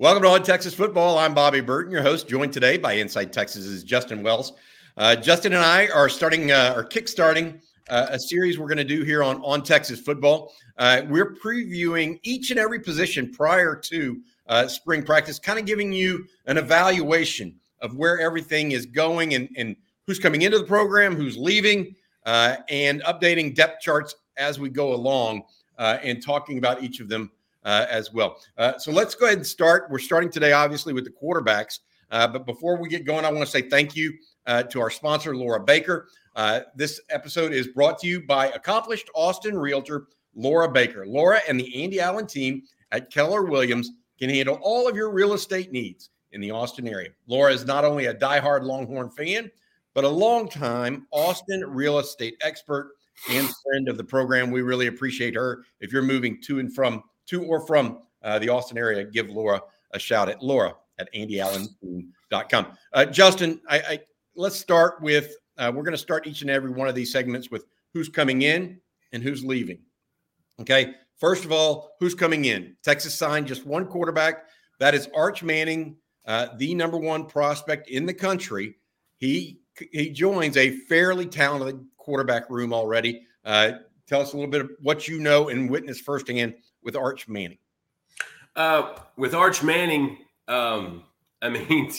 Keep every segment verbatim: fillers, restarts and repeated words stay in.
Welcome to On Texas Football. I'm Bobby Burton, your host, joined today by Inside Texas' Justin Wells. Uh, Justin and I are starting uh, or kickstarting uh, a series we're going to do here on On Texas Football. Uh, we're previewing each and every position prior to uh, spring practice, kind of giving you an evaluation of where everything is going and, and who's coming into the program, who's leaving, uh, and updating depth charts as we go along uh, and talking about each of them Uh, as well. Uh, so let's go ahead and start. We're starting today, obviously, with the quarterbacks. Uh, but before we get going, I want to say thank you uh, to our sponsor, Laura Baker. Uh, this episode is brought to you by accomplished Austin realtor, Laura Baker. Laura and the Andy Allen team at Keller Williams can handle all of your real estate needs in the Austin area. Laura is not only a diehard Longhorn fan, but a longtime Austin real estate expert and friend of the program. We really appreciate her. If you're moving to and from to or from uh, the Austin area, give Laura a shout at Laura at andy allen dot com. Uh, Justin, I, I, let's start with, uh, we're going to start each and every one of these segments with who's coming in and who's leaving. Okay. First of all, who's coming in? Texas signed just one quarterback. That is Arch Manning, uh, the number one prospect in the country. He, he joins a fairly talented quarterback room already. Uh, tell us a little bit of what you know and witnessed firsthand with Arch Manning. Uh, with Arch Manning, um, I mean,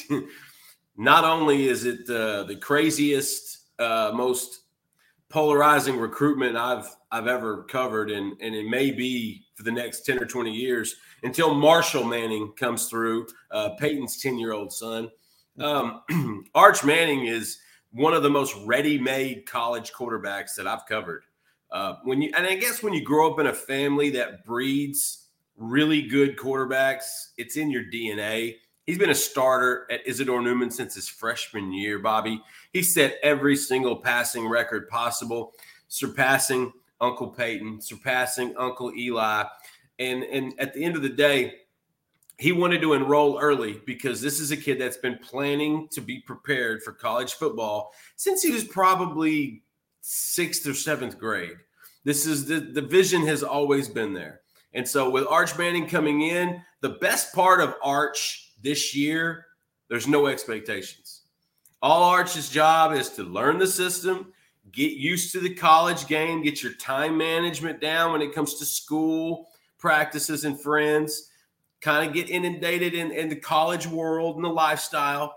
not only is it uh, the craziest, uh, most polarizing recruitment I've I've ever covered, and, and it may be for the next ten or twenty years until Marshall Manning comes through, uh, Peyton's ten-year-old son. Um, Arch Manning is one of the most ready-made college quarterbacks that I've covered. Uh, when you and I guess when you grow up in a family that breeds really good quarterbacks, it's in your D N A. He's been a starter at Isidore Newman since his freshman year, Bobby. He set every single passing record possible, surpassing Uncle Peyton, surpassing Uncle Eli. And, and at the end of the day, he wanted to enroll early because this is a kid that's been planning to be prepared for college football since he was probably – sixth or seventh grade. This is the, the vision has always been there. And so with Arch Manning coming in, the best part of Arch this year, there's no expectations. All Arch's job is to learn the system, get used to the college game, get your time management down when it comes to school, practices, and friends, kind of get inundated in, in the college world and the lifestyle.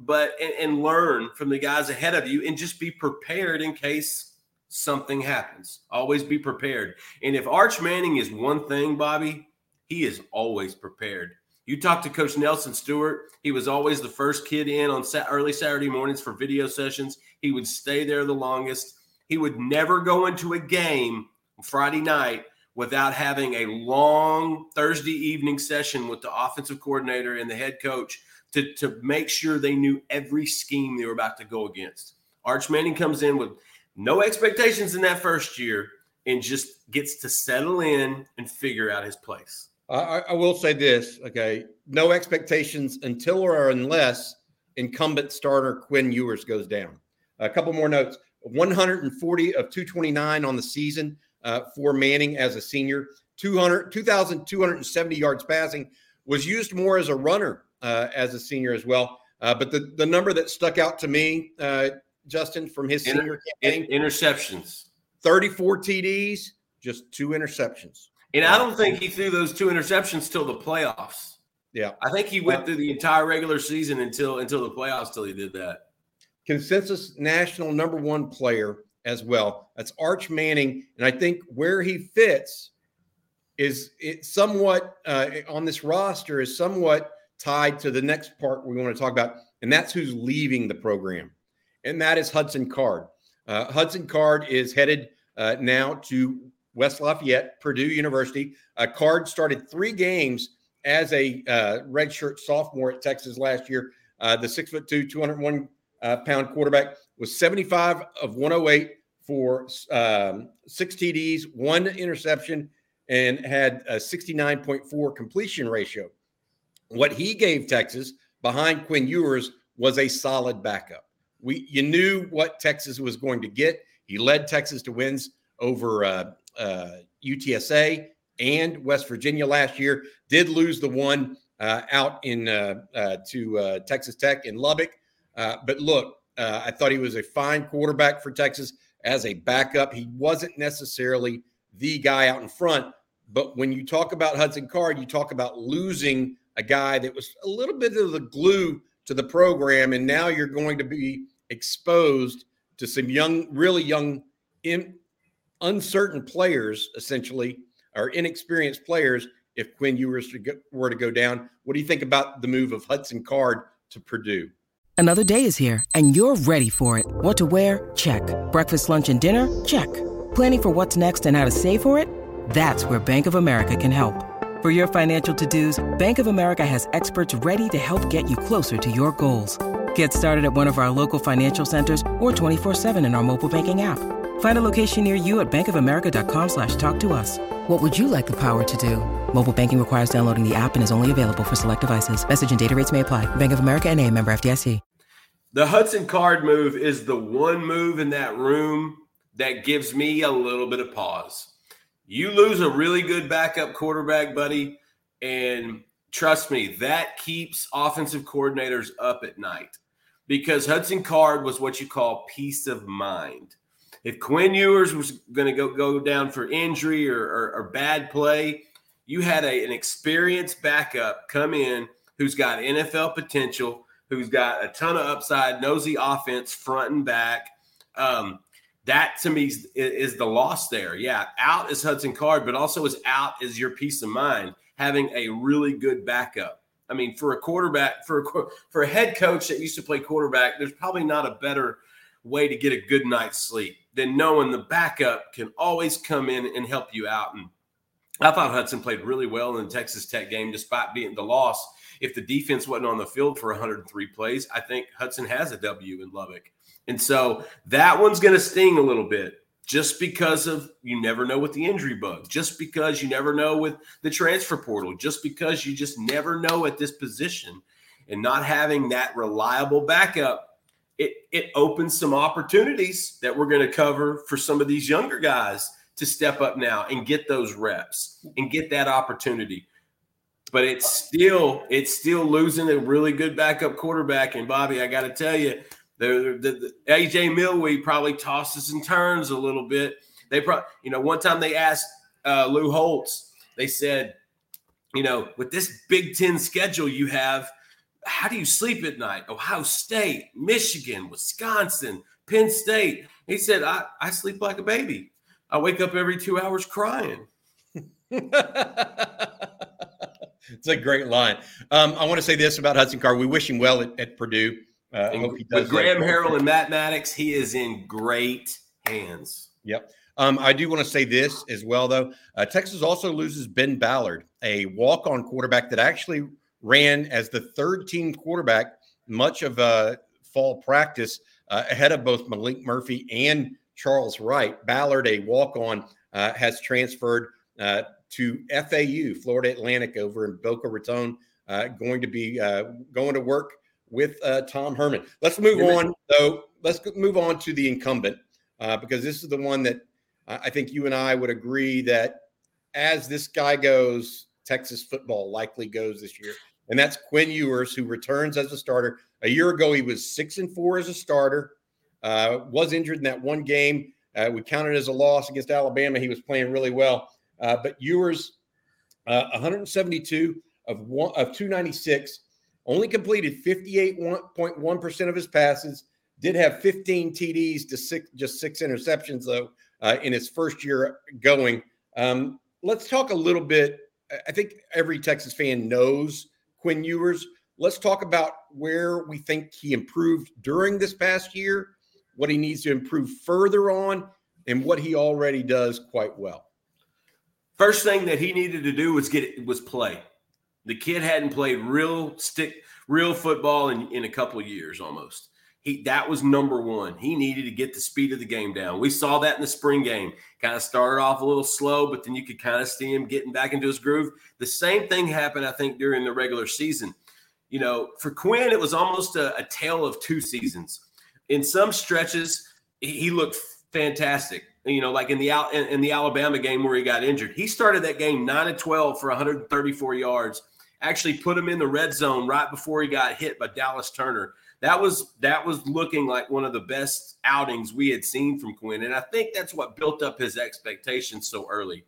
But and, and learn from the guys ahead of you and just be prepared in case something happens. Always be prepared. And if Arch Manning is one thing, Bobby, he is always prepared. You talk to Coach Nelson Stewart. He was always the first kid in on sa- early Saturday mornings for video sessions. He would stay there the longest. He would never go into a game Friday night without having a long Thursday evening session with the offensive coordinator and the head coach to, to make sure they knew every scheme they were about to go against. Arch Manning comes in with no expectations in that first year and just gets to settle in and figure out his place. I, I will say this, okay, no expectations until or unless incumbent starter Quinn Ewers goes down. A couple more notes, one forty of two twenty-nine on the season uh, for Manning as a senior, two thousand two hundred seventy yards passing, was used more as a runner Uh, as a senior as well. Uh, but the, the number that stuck out to me, uh, Justin, from his Inter- senior campaign, interceptions, thirty-four T Ds, just two interceptions. And I don't think he threw those two interceptions till the playoffs. Yeah. I think he went through the entire regular season until, until the playoffs till he did that. Consensus national number one player as well. That's Arch Manning. And I think where he fits is it somewhat uh, on this roster is somewhat tied to the next part we want to talk about, and that's who's leaving the program, and that is Hudson Card. Uh, Hudson Card is headed uh, now to West Lafayette, Purdue University. Uh, Card started three games as a uh, redshirt sophomore at Texas last year. Uh, the six foot two, two hundred one uh, pound quarterback was seventy-five of one oh eight for um, six T Ds, one interception, and had a sixty-nine point four completion ratio. What he gave Texas behind Quinn Ewers was a solid backup. We, you knew what Texas was going to get. He led Texas to wins over uh, uh, U T S A and West Virginia last year, did lose the one uh, out in uh, uh, to uh, Texas Tech in Lubbock. Uh, but look, uh, I thought he was a fine quarterback for Texas as a backup. He wasn't necessarily the guy out in front. But when you talk about Hudson Card, you talk about losing a guy that was a little bit of the glue to the program, and now you're going to be exposed to some young, really young, in, uncertain players, essentially, or inexperienced players if Quinn Ewers were to go down. What do you think about the move of Hudson Card to Purdue? Another day is here, and you're ready for it. What to wear? Check. Breakfast, lunch, and dinner? Check. Planning for what's next and how to save for it? That's where Bank of America can help. For your financial to-dos, Bank of America has experts ready to help get you closer to your goals. Get started at one of our local financial centers or twenty-four seven in our mobile banking app. Find a location near you at bankofamerica.com slash talk to us. What would you like the power to do? Mobile banking requires downloading the app and is only available for select devices. Message and data rates may apply. Bank of America N A, member F D I C. The Hudson Card move is the one move in that room that gives me a little bit of pause. You lose a really good backup quarterback, buddy, and trust me, that keeps offensive coordinators up at night, because Hudson Card was what you call peace of mind. If Quinn Ewers was going to go, go down for injury or, or, or bad play, you had a, an experienced backup come in who's got N F L potential, who's got a ton of upside, knows the offense front and back. Um, that, to me, is, is the loss there. Yeah, out is Hudson Card, but also is out is your peace of mind, having a really good backup. I mean, for a quarterback, for a, for a head coach that used to play quarterback, there's probably not a better way to get a good night's sleep than knowing the backup can always come in and help you out. And I thought Hudson played really well in the Texas Tech game, despite being the loss. If the defense wasn't on the field for one hundred three plays, I think Hudson has a W in Lubbock. And so that one's going to sting a little bit, just because of you never know with the injury bug, just because you never know with the transfer portal, just because you just never know at this position, and not having that reliable backup. It, it opens some opportunities that we're going to cover for some of these younger guys to step up now and get those reps and get that opportunity. But it's still it's still losing a really good backup quarterback. And, Bobby, I got to tell you, the, the, the A J Milwee probably tosses and turns a little bit. They probably, you know, one time they asked uh, Lou Holtz, they said, you know, with this Big Ten schedule you have, how do you sleep at night? Ohio State, Michigan, Wisconsin, Penn State. He said, I, I sleep like a baby. I wake up every two hours crying. It's a great line. Um, I want to say this about Hudson Card. We wish him well at, at Purdue. Uh, I hope he does. With Graham Harrell and Matt Maddox, he is in great hands. Yep. Um, I do want to say this as well, though. Uh, Texas also loses Ben Ballard, a walk-on quarterback that actually – ran as the third team quarterback much of uh, fall practice uh, ahead of both Maalik Murphy and Charles Wright. Ballard, a walk-on, uh, has transferred uh, to F A U, Florida Atlantic, over in Boca Raton, uh, going to be uh, going to work with uh, Tom Herman. Let's move on, though. Let's move on to the incumbent, uh, because this is the one that I think you and I would agree that as this guy goes, Texas football likely goes this year. And that's Quinn Ewers, who returns as a starter. A year ago, he was six and four as a starter, uh, was injured in that one game. Uh, we counted as a loss against Alabama. He was playing really well. Uh, but Ewers, uh, one seventy-two of one, of two ninety-six, only completed fifty-eight point one percent of his passes, did have fifteen T Ds to six, just six interceptions, though, uh, in his first year going. Um, let's talk a little bit. I think every Texas fan knows Quinn Ewers. Let's talk about where we think he improved during this past year, what he needs to improve further on, and what he already does quite well. First thing that he needed to do was get was play. The kid hadn't played real stick, real football in, in a couple of years almost. He that was number one. He needed to get the speed of the game down. We saw that in the spring game. Kind of started off a little slow, but then you could kind of see him getting back into his groove. The same thing happened, I think, during the regular season. You know, for Quinn, it was almost a, a tale of two seasons. In some stretches, he, he looked fantastic. You know, like in the in, in the Alabama game where he got injured, he started that game nine of twelve for one hundred thirty-four yards actually put him in the red zone right before he got hit by Dallas Turner. That was that was looking like one of the best outings we had seen from Quinn, and I think that's what built up his expectations so early.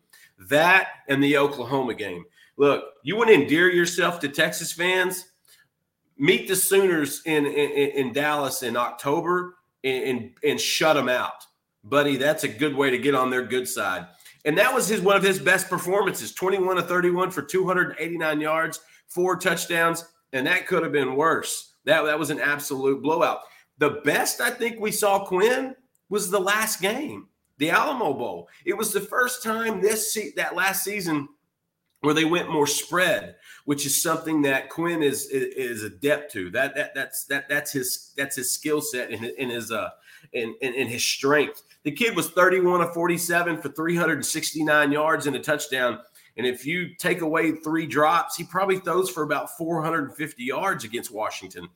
That and the Oklahoma game. Look, you want to endear yourself to Texas fans? Meet the Sooners in in, in Dallas in October and, and and shut them out, buddy. That's a good way to get on their good side. And that was his one of his best performances, twenty-one to thirty-one for two hundred eighty-nine yards, four touchdowns, and that could have been worse. That, that was an absolute blowout. The best I think we saw Quinn was the last game, the Alamo Bowl. It was the first time this se- that last season where they went more spread, which is something that Quinn is is, is adept to. That that that's that that's his that's his skill set and in his uh in in his strength. The kid was thirty-one of forty-seven for three hundred sixty-nine yards and a touchdown. And if you take away three drops, he probably throws for about four hundred fifty yards against Washington.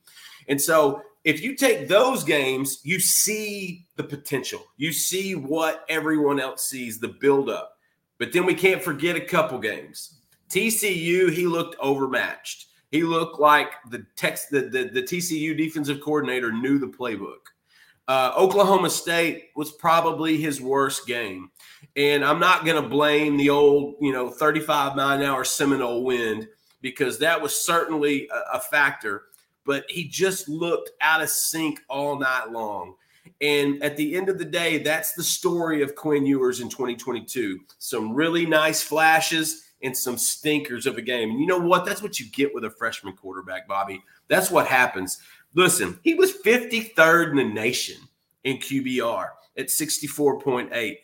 And so if you take those games, you see the potential. You see what everyone else sees, the buildup. But then we can't forget a couple games. T C U, he looked overmatched. He looked like the text, the, the, the T C U defensive coordinator knew the playbook. Uh, Oklahoma State was probably his worst game. And I'm not going to blame the old, you know, thirty-five mile an hour Seminole wind, because that was certainly a, a factor. But he just looked out of sync all night long. And at the end of the day, that's the story of Quinn Ewers in twenty twenty-two. Some really nice flashes and some stinkers of a game. And you know what? That's what you get with a freshman quarterback, Bobby. That's what happens. Listen, he was fifty-third in the nation in Q B R at sixty-four point eight.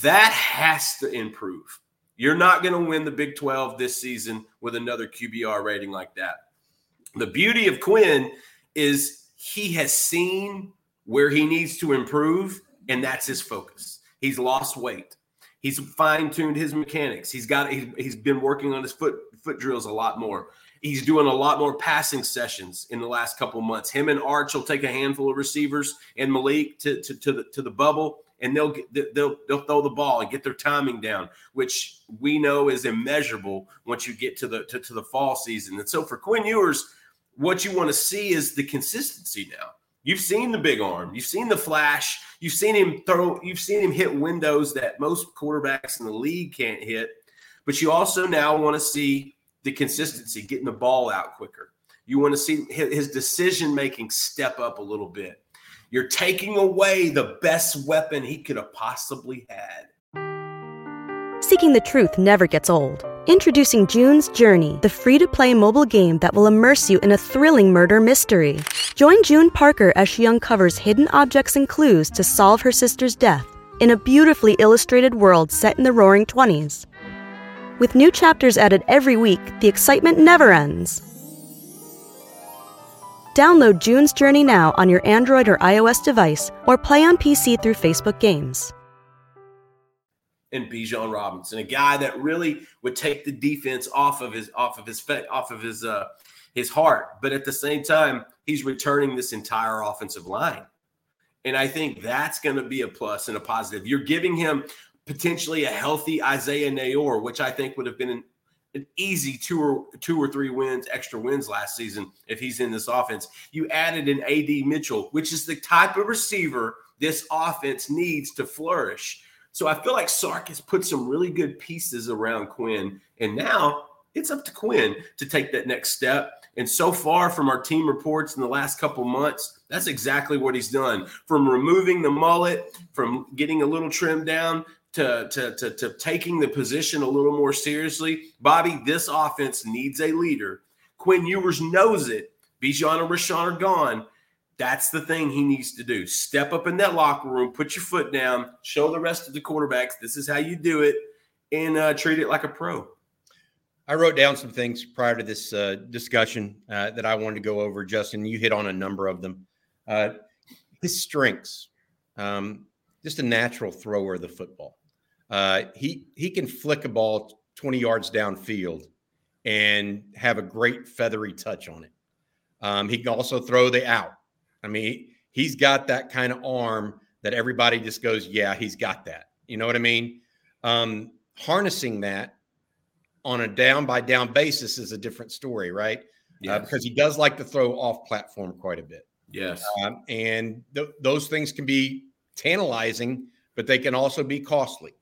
That has to improve. You're not going to win the Big twelve this season with another Q B R rating like that. The beauty of Quinn is he has seen where he needs to improve, and that's his focus. He's lost weight. He's fine-tuned his mechanics. He's got. He's been working on his foot foot drills a lot more. He's doing a lot more passing sessions in the last couple months. Him and Arch will take a handful of receivers and Maalik to, to, to, the, to the bubble, and they'll, get, they'll, they'll throw the ball and get their timing down, which we know is immeasurable once you get to the, to, to the fall season. And so for Quinn Ewers, what you want to see is the consistency now. You've seen the big arm. You've seen the flash. You've seen him throw. You've seen him hit windows that most quarterbacks in the league can't hit. But you also now want to see the consistency, getting the ball out quicker. You want to see his decision-making step up a little bit. You're taking away the best weapon he could have possibly had. Seeking the truth never gets old. Introducing June's Journey, the free-to-play mobile game that will immerse you in a thrilling murder mystery. Join June Parker as she uncovers hidden objects and clues to solve her sister's death in a beautifully illustrated world set in the roaring twenties. With new chapters added every week, the excitement never ends. Download June's Journey now on your Android or iOS device, or play on P C through Facebook Games. And Bijan Robinson, a guy that really would take the defense off of his off of his off of his uh, his heart, but at the same time, he's returning this entire offensive line, and I think that's going to be a plus and a positive. You're giving him potentially a healthy Isaiah Nayor, which I think would have been an, an easy two or two or three wins, extra wins last season if he's in this offense. You added an A D Mitchell, which is the type of receiver this offense needs to flourish. So I feel like Sark has put some really good pieces around Quinn, and now it's up to Quinn to take that next step. And so far from our team reports in the last couple months, that's exactly what he's done. From removing the mullet, from getting a little trim down, To, to, to, to taking the position a little more seriously. Bobby, this offense needs a leader. Quinn Ewers knows it. Bijan and Rashawn are gone. That's the thing he needs to do. Step up in that locker room, put your foot down, show the rest of the quarterbacks this is how you do it, and uh, treat it like a pro. I wrote down some things prior to this uh, discussion uh, that I wanted to go over. Justin, you hit on a number of them. Uh, his strengths, um, just a natural thrower of the football. Uh, he he can flick a ball twenty yards downfield and have a great feathery touch on it. Um, he can also throw the out. I mean, he's got that kind of arm that everybody just goes, yeah, he's got that. You know what I mean? Um, harnessing that on a down-by-down basis is a different story, right? Yes. Uh, because he does like to throw off-platform quite a bit. Yes. Um, and th- those things can be tantalizing, but they can also be costly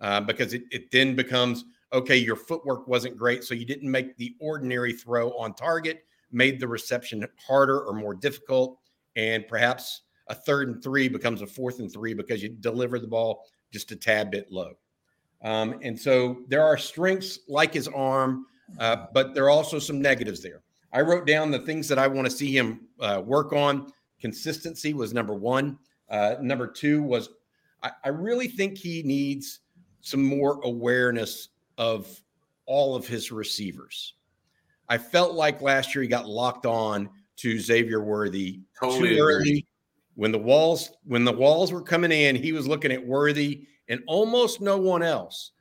uh, because it, it then becomes, okay, your footwork wasn't great, so you didn't make the ordinary throw on target, made the reception harder or more difficult, and perhaps a third and three becomes a fourth and three because you deliver the ball just a tad bit low. Um, and so there are strengths like his arm, uh, but there are also some negatives there. I wrote down the things that I want to see him uh, work on. Consistency was number one. Uh, number two was I, I really think he needs some more awareness of all of his receivers. I felt like last year he got locked on to Xavier Worthy totally too early. When the walls when the walls were coming in, he was looking at Worthy and almost no one else.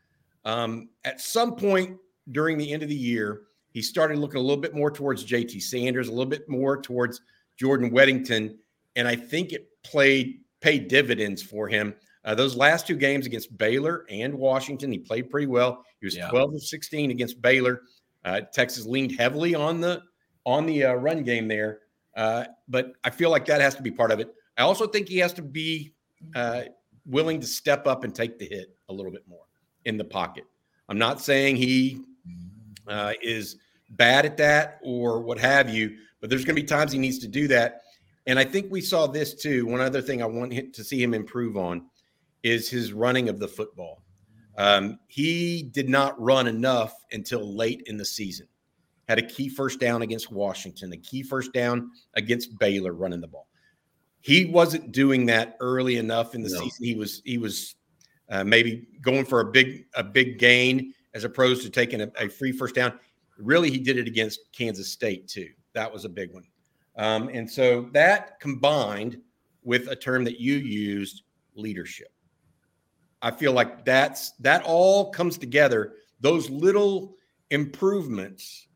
Um, at some point during the end of the year, he started looking a little bit more towards J T Sanders, a little bit more towards Jordan Weddington, and I think it played paid dividends for him. Uh, those last two games against Baylor and Washington, he played pretty well. He was yeah. twelve of sixteen against Baylor. Uh, Texas leaned heavily on the on the uh, run game there, uh, but I feel like that has to be part of it. I also think he has to be uh, willing to step up and take the hit a little bit more in the pocket. I'm not saying he uh, is bad at that or what have you, but there's going to be times he needs to do that. And I think we saw this too. One other thing I want to see him improve on is his running of the football. Um, he did not run enough until late in the season. Had a key first down against Washington, a key first down against Baylor running the ball. He wasn't doing that early enough in the no. season. He was he was uh, maybe going for a big a big gain as opposed to taking a, a free first down. Really, he did it against Kansas State too. That was a big one. Um, and so that combined with a term that you used, leadership. I feel like that's that all comes together. Those little improvements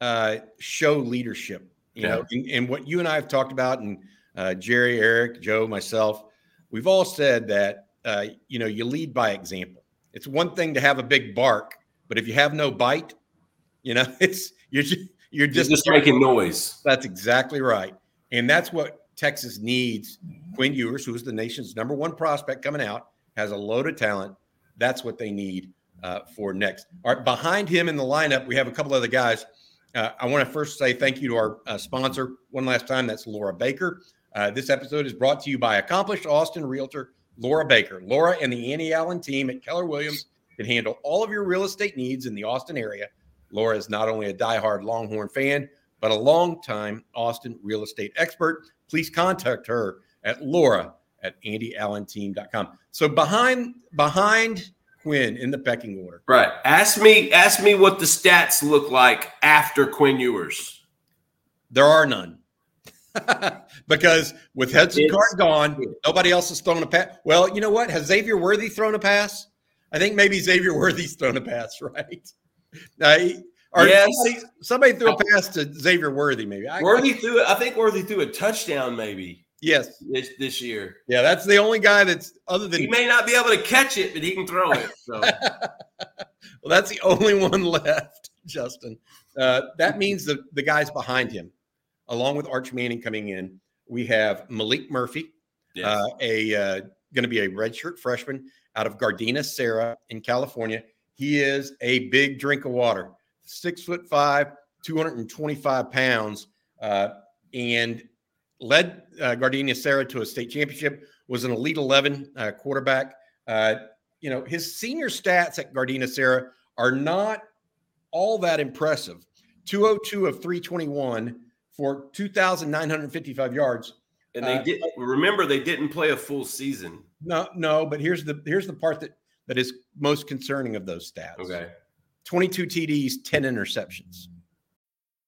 uh, show leadership, you yeah. know, and, and what you and I have talked about, and uh, Jerry, Eric, Joe, myself, we've all said that, uh, you know, you lead by example. It's one thing to have a big bark, but if you have no bite, you know, it's you're just, you're just, just making noise. That's exactly right. And that's what Texas needs. Quinn Ewers, who is the nation's number one prospect coming out, has a load of talent. That's what they need uh, for next. All right, behind him in the lineup, we have a couple other guys. Uh, I want to first say thank you to our uh, sponsor one last time. That's Laura Baker. Uh, this episode is brought to you by accomplished Austin realtor Laura Baker. Laura and the Andy Allen team at Keller Williams can handle all of your real estate needs in the Austin area. Laura is not only a diehard Longhorn fan, but a longtime Austin real estate expert. Please contact her at Laura at Andy Allen Team dot com. So behind behind Quinn in the pecking order. Right. Ask me ask me what the stats look like after Quinn Ewers. There are none. Because with Hudson Card gone, nobody else has thrown a pass. Well, you know what? Has Xavier Worthy thrown a pass? I think maybe Xavier Worthy's thrown a pass, right? Now, he, or yes. somebody, somebody threw a pass to Xavier Worthy, maybe. I, Worthy I, threw. I think Worthy threw a touchdown, maybe. Yes, this, this year. Yeah, that's the only guy that's other than he may not be able to catch it, but he can throw it. So, well, that's the only one left, Justin. Uh, that means the the guys behind him. Along with Arch Manning coming in, we have Maalik Murphy, yes. uh, a uh, going to be a redshirt freshman out of Gardena Serra in California. He is a big drink of water, six foot five, two hundred twenty-five pounds, uh, and led uh, Gardena Serra to a state championship. Was an Elite eleven uh, quarterback. Uh, you know, his senior stats at Gardena Serra are not all that impressive. two oh two of three twenty-one. For two thousand nine hundred fifty-five yards, and they did, uh, remember they didn't play a full season. No, no, but here's the here's the part that, that is most concerning of those stats. Okay, twenty-two T Ds, ten interceptions.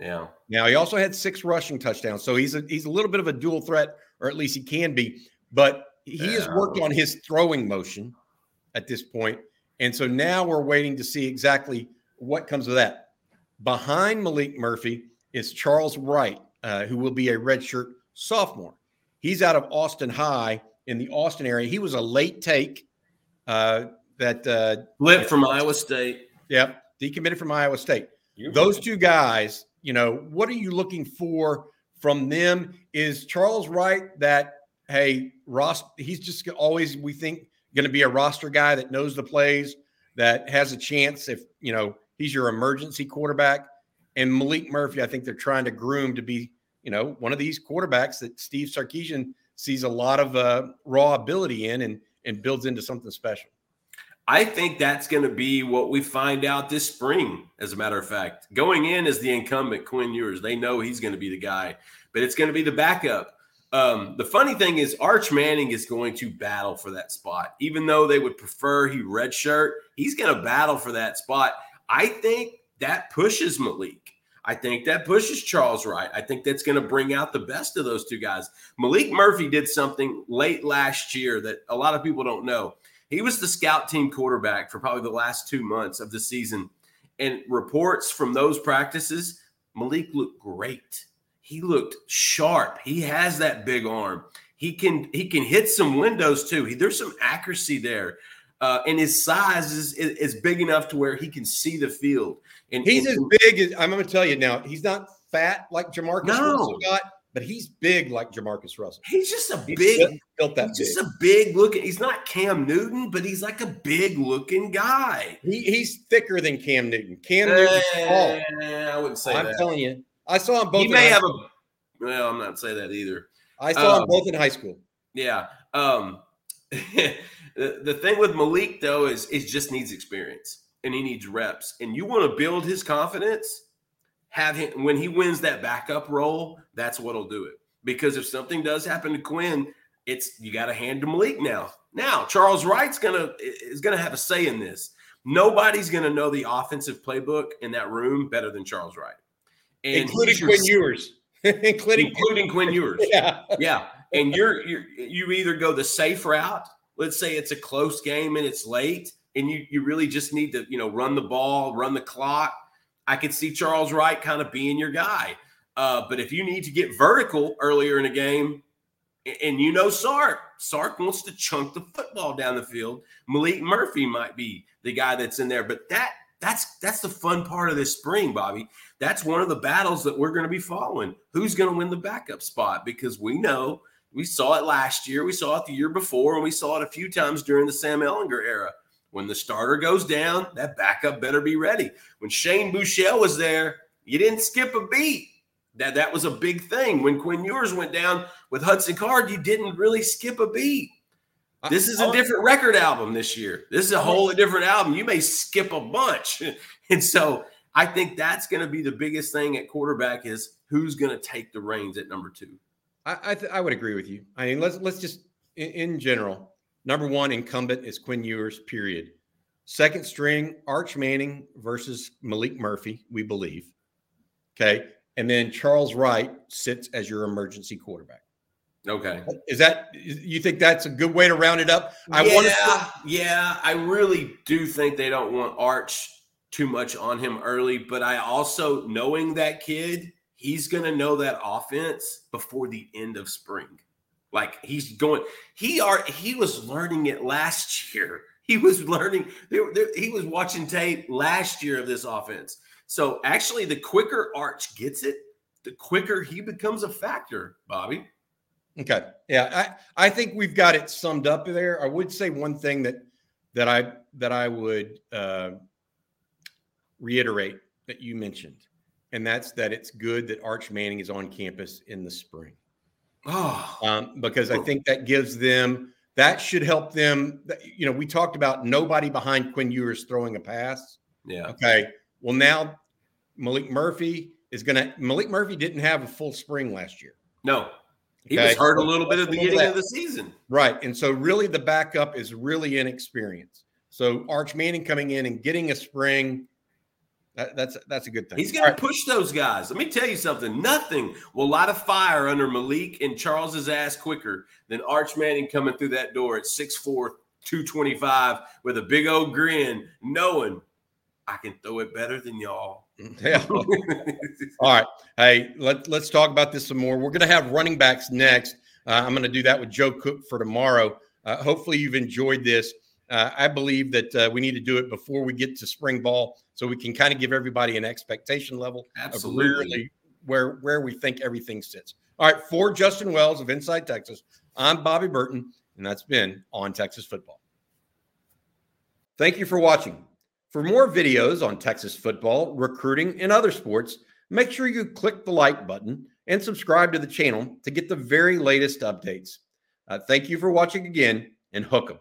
Yeah. Now, he also had six rushing touchdowns, so he's a, he's a little bit of a dual threat, or at least he can be. But he yeah. has worked on his throwing motion at this point, and so now we're waiting to see exactly what comes of that. Behind Maalik Murphy is Charles Wright, uh, who will be a redshirt sophomore. He's out of Austin High in the Austin area. He was a late take. Uh, that uh, Flip from Iowa State. Yep, decommitted from Iowa State. You Those know. two guys, you know, what are you looking for from them? Is Charles Wright that, hey, Ross, he's just always, we think, going to be a roster guy that knows the plays, that has a chance if, you know, he's your emergency quarterback. And Maalik Murphy, I think they're trying to groom to be, you know, one of these quarterbacks that Steve Sarkeesian sees a lot of uh, raw ability in and and builds into something special. I think that's going to be what we find out this spring, as a matter of fact. Going in as the incumbent, Quinn Ewers, they know he's going to be the guy, but it's going to be the backup. Um, the funny thing is Arch Manning is going to battle for that spot. Even though they would prefer he redshirt, he's going to battle for that spot. I think that pushes Maalik. I think that pushes Charles Wright. I think that's going to bring out the best of those two guys. Maalik Murphy did something late last year that a lot of people don't know. He was the scout team quarterback for probably the last two months of the season. And reports from those practices, Maalik looked great. He looked sharp. He has that big arm. He can he can hit some windows too. He, there's some accuracy there. Uh, and his size is, is is big enough to where he can see the field. And he's and, as big as I'm going to tell you now. He's not fat like Jamarcus no. Russell got, but he's big like Jamarcus Russell. He's just a he's big, built, built that he's big. Just a big looking. He's not Cam Newton, but he's like a big looking guy. He, he's thicker than Cam Newton. Cam uh, Newton's tall. I wouldn't say I'm that. I'm telling you, I saw him both. He in may high have school. a. Well, I'm not saying that either. I saw um, him both in high school. Yeah. Um, The, the thing with Maalik, though, is he just needs experience and he needs reps. And you want to build his confidence, have him when he wins that backup role, that's what'll do it. Because if something does happen to Quinn, it's you got to hand to Maalik now. Now, Charles Wright's gonna is gonna have a say in this. Nobody's gonna know the offensive playbook in that room better than Charles Wright. And including Quinn Ewers. including including Quinn Ewers. Yeah. Yeah. And you're you you either go the safe route. Let's say it's a close game and it's late and you, you really just need to, you know, run the ball, run the clock. I could see Charles Wright kind of being your guy. Uh, but if you need to get vertical earlier in a game and, and you know Sark, Sark wants to chunk the football down the field, Maalik Murphy might be the guy that's in there. But that that's that's the fun part of this spring, Bobby. That's one of the battles that we're going to be following. Who's going to win the backup spot? Because we know – we saw it last year. We saw it the year before, and we saw it a few times during the Sam Ehlinger era. When the starter goes down, that backup better be ready. When Shane Buechele was there, you didn't skip a beat. That, that was a big thing. When Quinn Ewers went down with Hudson Card, you didn't really skip a beat. This is a different record album this year. This is a whole different album. You may skip a bunch. And so I think that's going to be the biggest thing at quarterback is who's going to take the reins at number two. I, th- I would agree with you. I mean, let's let's just in, in general. Number one incumbent is Quinn Ewers. Period. Second string, Arch Manning versus Maalik Murphy. We believe. Okay, and then Charles Wright sits as your emergency quarterback. Okay, is that you think that's a good way to round it up? I yeah, want to. Yeah, I really do think they don't want Arch too much on him early, but I also knowing that kid. He's going to know that offense before the end of spring. Like he's going, he are, he was learning it last year. He was learning, they were, they, he was watching tape last year of this offense. So actually the quicker Arch gets it, the quicker he becomes a factor, Bobby. Okay. Yeah. I, I think we've got it summed up there. I would say one thing that, that I, that I would uh, reiterate that you mentioned. And that's that it's good that Arch Manning is on campus in the spring. Oh. Um, because I think that gives them – that should help them – you know, we talked about nobody behind Quinn Ewers throwing a pass. Yeah. Okay. Well, now Maalik Murphy is going to – Maalik Murphy didn't have a full spring last year. No. He okay? was hurt a little bit at the beginning of the season. Right. And so really the backup is really inexperienced. So Arch Manning coming in and getting a spring, that, that's that's a good thing. He's going right. to push those guys. Let me tell you something. Nothing will light a fire under Maalik and Charles's ass quicker than Arch Manning coming through that door at six four, two twenty-five with a big old grin, knowing I can throw it better than y'all. Yeah. All right. Hey, let, let's talk about this some more. We're going to have running backs next. Uh, I'm going to do that with Joe Cook for tomorrow. Uh, hopefully you've enjoyed this. Uh, I believe that uh, we need to do it before we get to spring ball so we can kind of give everybody an expectation level Absolutely. of really where, where we think everything sits. All right. For Justin Wells of Inside Texas, I'm Bobby Burton, and that's been On Texas Football. Thank you for watching. For more videos on Texas football, recruiting, and other sports, make sure you click the like button and subscribe to the channel to get the very latest updates. Uh, thank you for watching again, and hook 'em.